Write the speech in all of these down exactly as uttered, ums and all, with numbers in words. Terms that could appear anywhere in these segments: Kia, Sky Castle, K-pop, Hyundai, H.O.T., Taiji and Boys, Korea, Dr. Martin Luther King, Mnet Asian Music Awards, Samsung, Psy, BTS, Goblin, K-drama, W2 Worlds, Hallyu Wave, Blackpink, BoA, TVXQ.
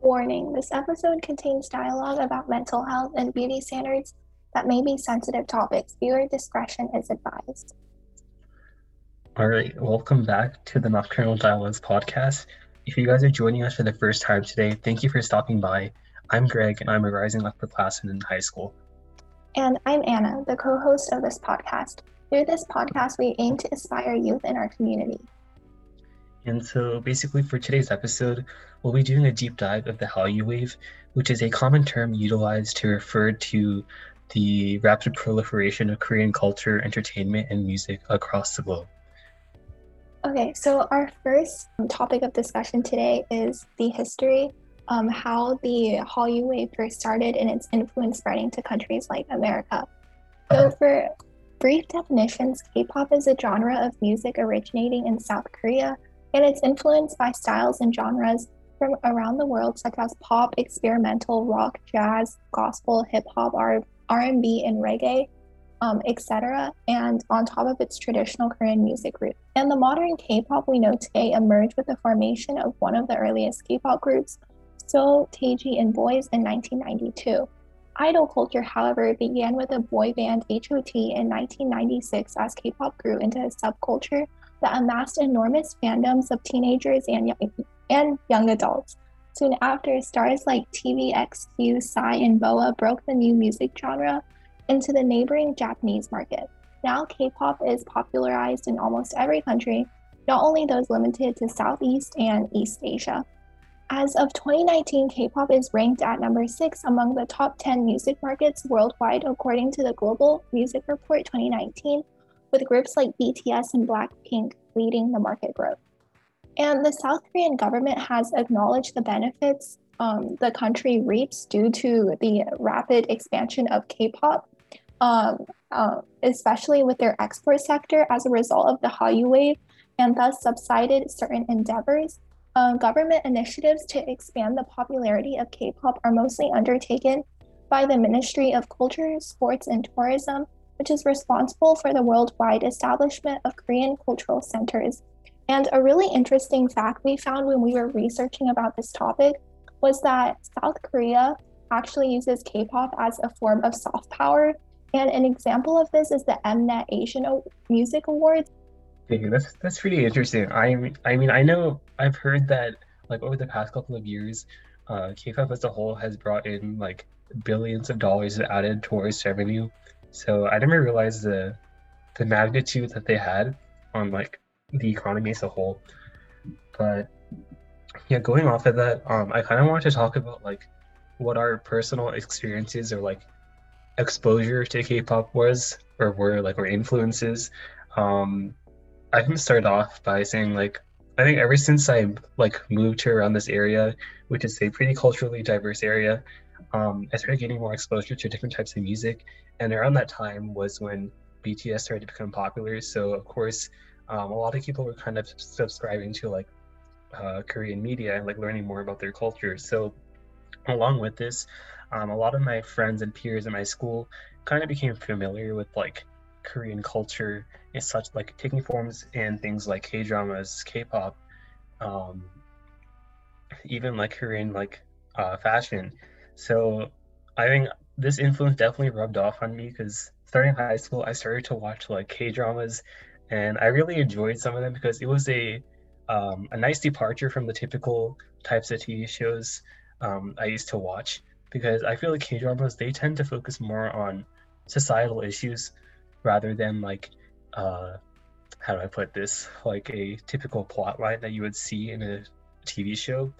Warning, this episode contains dialogue about mental health and beauty standards that may be sensitive topics. Viewer discretion is advised. All right, welcome back to the Nocturnal Dialogues podcast. If you guys are joining us for the first time today, thank you for stopping by. I'm Greg, and I'm a rising upperclassman in high school. And I'm Anna, the co-host of this podcast. Through this podcast, we aim to inspire youth in our community. And so basically for today's episode, we'll be doing a deep dive of the Hallyu Wave, which is a common term utilized to refer to the rapid proliferation of Korean culture, entertainment, and music across the globe. Okay, so our first topic of discussion today is the history, um, how the Hallyu Wave first started and its influence spreading to countries like America. So for brief definitions, K-pop is a genre of music originating in South Korea, and it's influenced by styles and genres from around the world, such as pop, experimental, rock, jazz, gospel, hip-hop, R and B, and reggae, um, et cetera, and on top of its traditional Korean music roots. And the modern K-pop we know today emerged with the formation of one of the earliest K-pop groups, Seoul, Taiji and Boys, in nineteen ninety-two. Idol culture, however, began with a boy band H O T in nineteen ninety-six as K-pop grew into a subculture that amassed enormous fandoms of teenagers and young, and young adults. Soon after, stars like T V X Q, Psy, and BoA broke the new music genre into the neighboring Japanese market. Now, K-pop is popularized in almost every country, not only those limited to Southeast and East Asia. As of twenty nineteen, K-pop is ranked at number six among the top ten music markets worldwide, according to the Global Music Report twenty nineteen, with groups like B T S and Blackpink leading the market growth. And the South Korean government has acknowledged the benefits um, the country reaps due to the rapid expansion of K-pop, um, uh, especially with their export sector as a result of the Hallyu Wave, and thus subsided certain endeavors. Uh, government initiatives to expand the popularity of K-pop are mostly undertaken by the Ministry of Culture, Sports, and Tourism, which is responsible for the worldwide establishment of Korean cultural centers. And a really interesting fact we found when we were researching about this topic was that South Korea actually uses K-pop as a form of soft power. And an example of this is the Mnet Asian Music Awards. Hey, that's that's pretty interesting. I mean, I mean, I know I've heard that like over the past couple of years, uh, K-pop as a whole has brought in like billions of dollars of added tourist revenue. So I didn't realize the the magnitude that they had on like the economy as a whole. But yeah, going off of that, um, I kind of wanted to talk about like what our personal experiences or like exposure to K-pop was or were like our influences. Um, I can start off by saying like, I think ever since I like moved to around this area, which is a pretty culturally diverse area, um, I started getting more exposure to different types of music. And around that time was when B T S started to become popular. So of course, um, a lot of people were kind of subscribing to like uh, Korean media and like learning more about their culture. So along with this, um, a lot of my friends and peers in my school kind of became familiar with like Korean culture and such, like taking forms in things like K-dramas, K-pop, um, even like Korean like uh, fashion. So I think this influence definitely rubbed off on me because starting high school, I started to watch like K-dramas, and I really enjoyed some of them because it was a um, a nice departure from the typical types of T V shows um, I used to watch, because I feel like K-dramas, they tend to focus more on societal issues rather than like, uh, how do I put this, like a typical plot line that you would see in a T V show.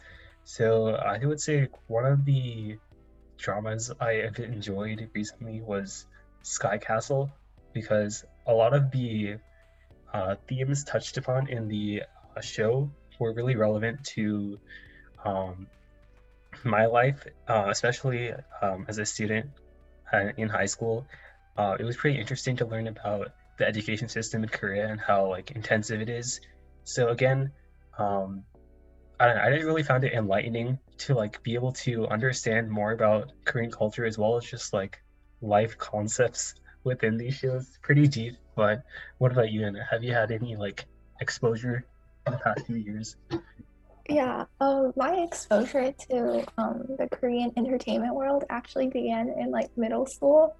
So I would say one of the dramas I have enjoyed recently was Sky Castle, because a lot of the uh, themes touched upon in the uh, show were really relevant to um, my life, uh, especially um, as a student in high school. Uh, it was pretty interesting to learn about the education system in Korea and how like intensive it is. So again, um, I don't know, I really found it enlightening to like be able to understand more about Korean culture as well as just like life concepts within these shows pretty deep. But what about you, Anna? Have you had any like exposure in the past few years? Yeah, uh, my exposure to um, the Korean entertainment world actually began in like middle school.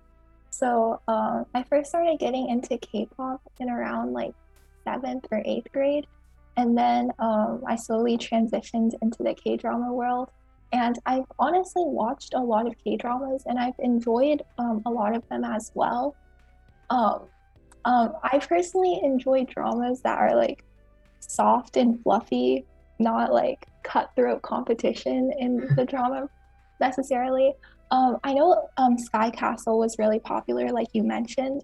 So um, I first started getting into K-pop in around like seventh or eighth grade. And then um, I slowly transitioned into the K-drama world. And I've honestly watched a lot of K-dramas, and I've enjoyed um, a lot of them as well. Um, um, I personally enjoy dramas that are like soft and fluffy, not like cutthroat competition in the drama necessarily. Um, I know um, Sky Castle was really popular, like you mentioned,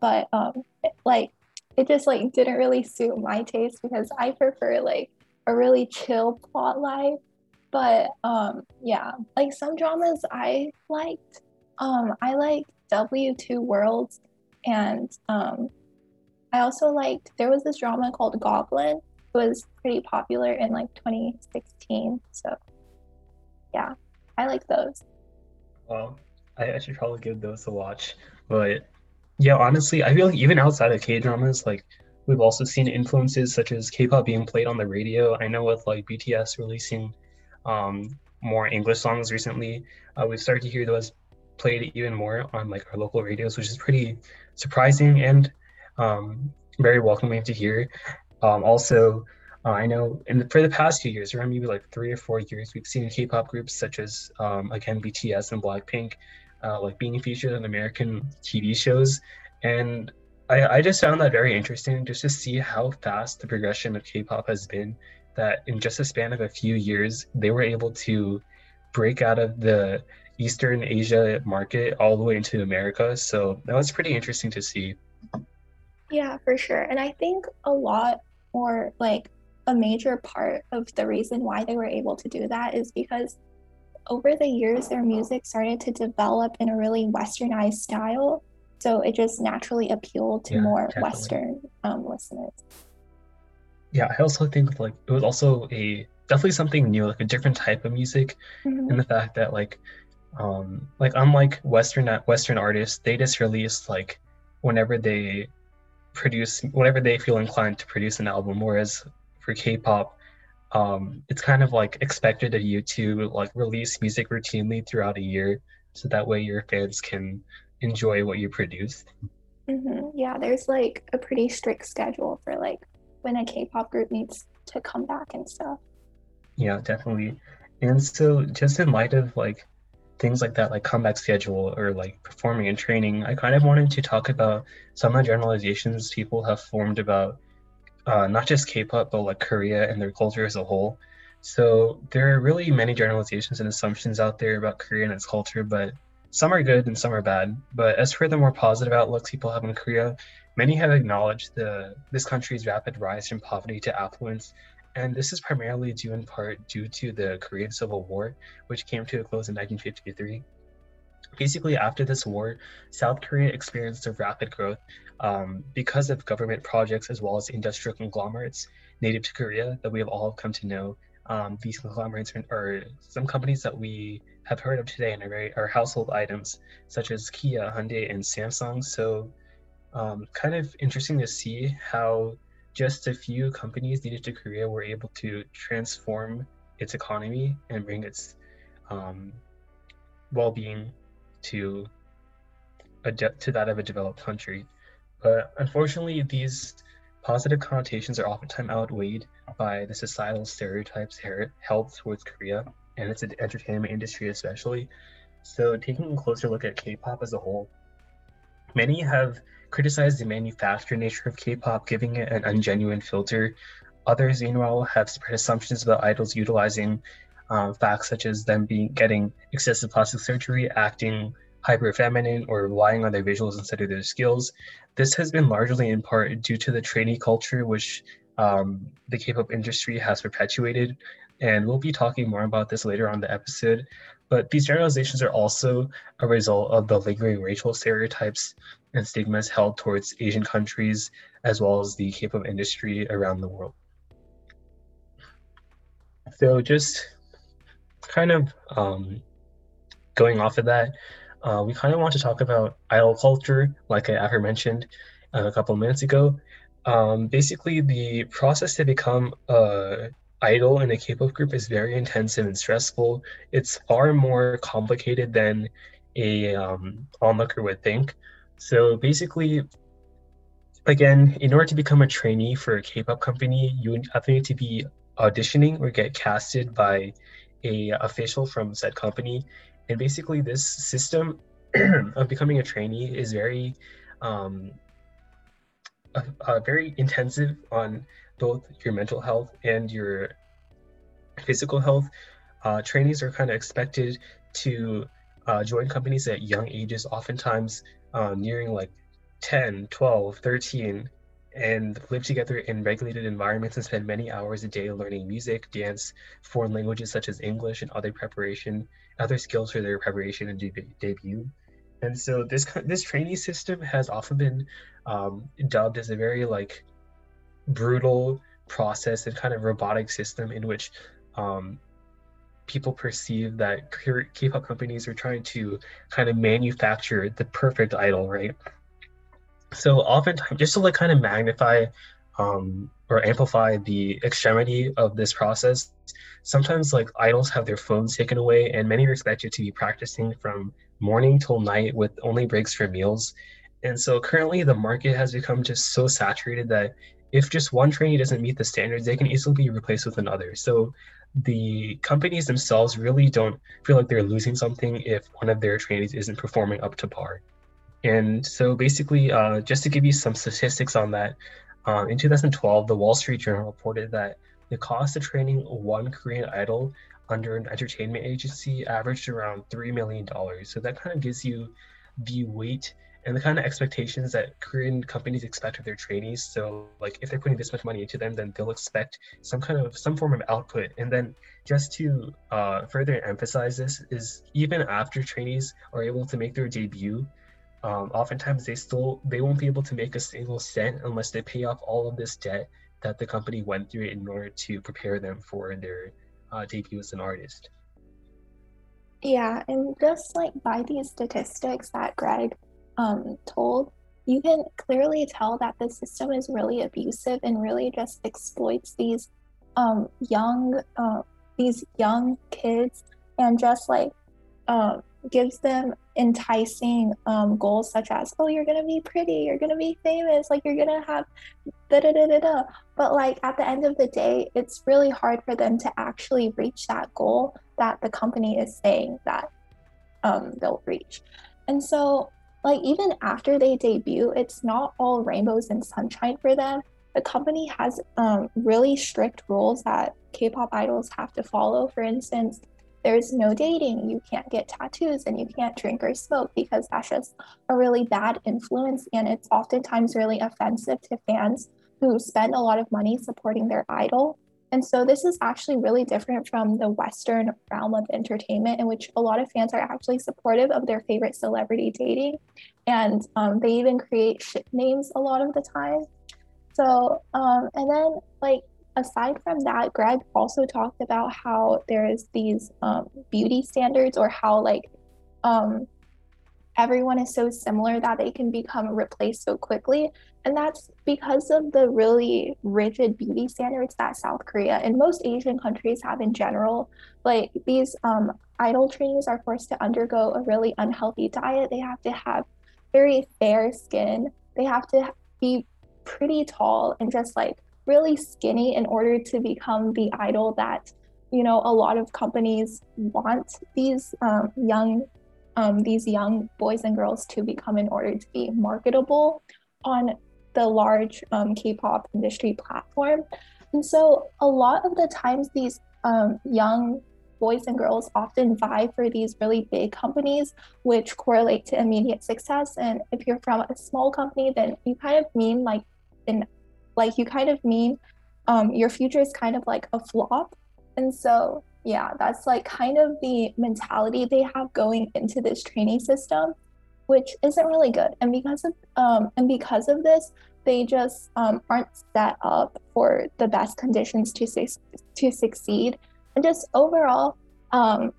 but um, it, like it just like didn't really suit my taste because I prefer like a really chill plot line. But um, yeah, like some dramas I liked. Um, I liked W two Worlds, and um, I also liked, there was this drama called Goblin. It was pretty popular in like twenty sixteen, so yeah, I like those. Well, I, I should probably give those a watch. But yeah, honestly, I feel like even outside of K-dramas, like we've also seen influences such as K-pop being played on the radio. I know with like B T S releasing um, more English songs recently, uh, we've started to hear those played even more on like our local radios, which is pretty surprising and um, very welcoming to hear. Um, also, uh, I know in the, for the past few years, around maybe like three or four years, we've seen K-pop groups such as, um, again, B T S and Blackpink, uh, like being featured on American T V shows. And I, I just found that very interesting just to see how fast the progression of K-pop has been, that in just a span of a few years, they were able to break out of the Eastern Asia market all the way into America. So that was pretty interesting to see. Yeah, for sure. And I think a lot, or like a major part of the reason why they were able to do that is because over the years their music started to develop in a really westernized style, so it just naturally appealed to yeah, more definitely. Western um, listeners. Yeah, I also think like it was also a definitely something new, like a different type of music, mm-hmm. and the fact that like um, like unlike Western Western artists, they just release like whenever they produce whenever they feel inclined to produce an album, whereas for K-pop um it's kind of like expected of you to like release music routinely throughout a year, so that way your fans can enjoy what you produce. Mm-hmm. Yeah, there's like a pretty strict schedule for like when a K-pop group needs to come back and stuff. Yeah, definitely. And so just in light of like things like that, like comeback schedule or like performing and training, I kind of wanted to talk about some of the generalizations people have formed about uh, not just K-pop, but like Korea and their culture as a whole. So there are really many generalizations and assumptions out there about Korea and its culture, but some are good and some are bad. But as for the more positive outlooks people have in Korea, many have acknowledged the this country's rapid rise from poverty to affluence. And this is primarily due in part due to the Korean Civil War, which came to a close in nineteen fifty-three. Basically, after this war, South Korea experienced a rapid growth um, because of government projects as well as industrial conglomerates native to Korea that we have all come to know. Um, these conglomerates are, are some companies that we have heard of today and are, very, are household items such as Kia, Hyundai, and Samsung. So um, kind of interesting to see how just a few companies needed to Korea were able to transform its economy and bring its um, well-being to a de- to that of a developed country. But unfortunately, these positive connotations are oftentimes outweighed by the societal stereotypes held towards Korea and its entertainment industry especially. So taking a closer look at K-pop as a whole, many have criticized the manufactured nature of K-pop, giving it an ungenuine filter. Others, meanwhile, have spread assumptions about idols utilizing um, facts such as them being getting excessive plastic surgery, acting hyper-feminine, or relying on their visuals instead of their skills. This has been largely in part due to the trainee culture, which um, the K-pop industry has perpetuated. And we'll be talking more about this later on the episode. But these generalizations are also a result of the lingering racial stereotypes and stigmas held towards Asian countries, as well as the K-pop industry around the world. So just kind of um, going off of that, uh, we kind of want to talk about idol culture, like I aforementioned uh, a couple minutes ago. Um, basically, the process to become a idol in a K-pop group is very intensive and stressful. It's far more complicated than a um, onlooker would think. So basically, again, in order to become a trainee for a K-pop company, you would have to be auditioning or get casted by a official from said company. And basically, this system of becoming a trainee is very um, Uh, uh, very intensive on both your mental health and your physical health. Uh, trainees are kind of expected to uh, join companies at young ages, oftentimes uh, nearing like ten, twelve, thirteen, and live together in regulated environments and spend many hours a day learning music, dance, foreign languages such as English, and other preparation, other skills for their preparation and de- debut. And so this this trainee system has often been um, dubbed as a very like brutal process and kind of robotic system in which um, people perceive that K-pop companies are trying to kind of manufacture the perfect idol, right? So oftentimes, just to like kind of magnify um, or amplify the extremity of this process, sometimes like idols have their phones taken away, and many are expected to be practicing from morning till night with only breaks for meals. And so currently the market has become just so saturated that if just one trainee doesn't meet the standards, they can easily be replaced with another. So the companies themselves really don't feel like they're losing something if one of their trainees isn't performing up to par. And so basically, uh, just to give you some statistics on that, uh, in two thousand twelve, the Wall Street Journal reported that the cost of training one Korean idol under an entertainment agency averaged around three million dollars. So that kind of gives you the weight and the kind of expectations that Korean companies expect of their trainees. So like if they're putting this much money into them, then they'll expect some kind of, some form of output. And then just to uh, further emphasize this is even after trainees are able to make their debut, um, oftentimes they still, they won't be able to make a single cent unless they pay off all of this debt that the company went through in order to prepare them for their Uh, debut as an artist. Yeah, and just like by these statistics that Greg um, told, you can clearly tell that the system is really abusive and really just exploits these um, young, uh, these young kids, and just like uh, gives them enticing um, goals such as, oh, you're gonna be pretty, you're gonna be famous, like you're gonna have da da da da da. But like at the end of the day, it's really hard for them to actually reach that goal that the company is saying that um, they'll reach. And so like even after they debut, it's not all rainbows and sunshine for them. The company has um, really strict rules that K-pop idols have to follow. For instance, there's no dating, you can't get tattoos, and you can't drink or smoke because that's just a really bad influence, and it's oftentimes really offensive to fans who spend a lot of money supporting their idol. And so this is actually really different from the Western realm of entertainment, in which a lot of fans are actually supportive of their favorite celebrity dating, and um, they even create ship names a lot of the time. So, um, and then like, aside from that, Greg also talked about how there's these um, beauty standards, or how like um, everyone is so similar that they can become replaced so quickly. And that's because of the really rigid beauty standards that South Korea and most Asian countries have in general. Like these um, idol trainees are forced to undergo a really unhealthy diet. They have to have very fair skin. They have to be pretty tall and just like really skinny in order to become the idol that, you know, a lot of companies want these um, young um, these young boys and girls to become in order to be marketable on the large um, K-pop industry platform. And so a lot of the times these um, young boys and girls often vie for these really big companies, which correlate to immediate success. And if you're from a small company, then you kind of mean like an Like you kind of mean um, your future is kind of like a flop. And so, yeah, that's like kind of the mentality they have going into this trainee system, which isn't really good. And because of um, and because of this, they just um, aren't set up for the best conditions to su- to succeed. And just overall, um,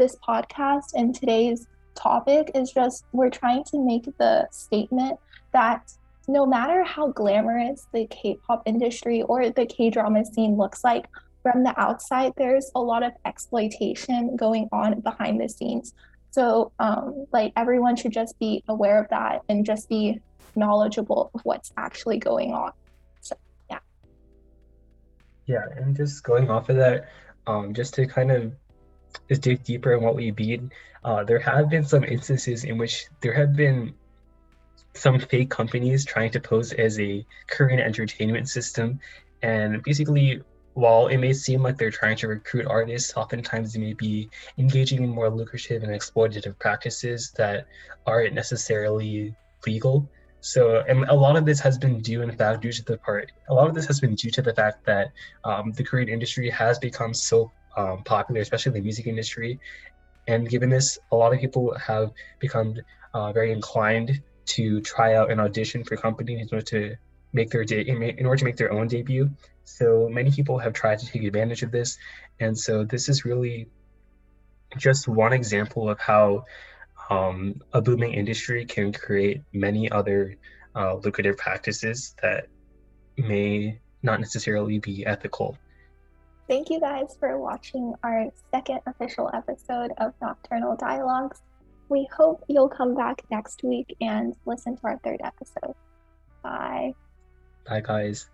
this podcast and today's topic is just we're trying to make the statement that no matter how glamorous the K-pop industry or the K-drama scene looks like from the outside, there's a lot of exploitation going on behind the scenes. So um, like everyone should just be aware of that and just be knowledgeable of what's actually going on. So yeah. Yeah, and just going off of that, um, just to kind of just dig deeper in what we mean, uh, there have been some instances in which there have been some fake companies trying to pose as a Korean entertainment system. And basically, while it may seem like they're trying to recruit artists, oftentimes they may be engaging in more lucrative and exploitative practices that aren't necessarily legal. So, and a lot of this has been due, in fact, due to the part, a lot of this has been due to the fact that um, the Korean industry has become so um, popular, especially the music industry. And given this, a lot of people have become uh, very inclined to try out an audition for companies in order to make their de- in order to make their own debut. So many people have tried to take advantage of this, and so this is really just one example of how um, a booming industry can create many other uh, lucrative practices that may not necessarily be ethical. Thank you guys for watching our second official episode of Nocturnal Dialogues. We hope you'll come back next week and listen to our third episode. Bye. Bye, guys.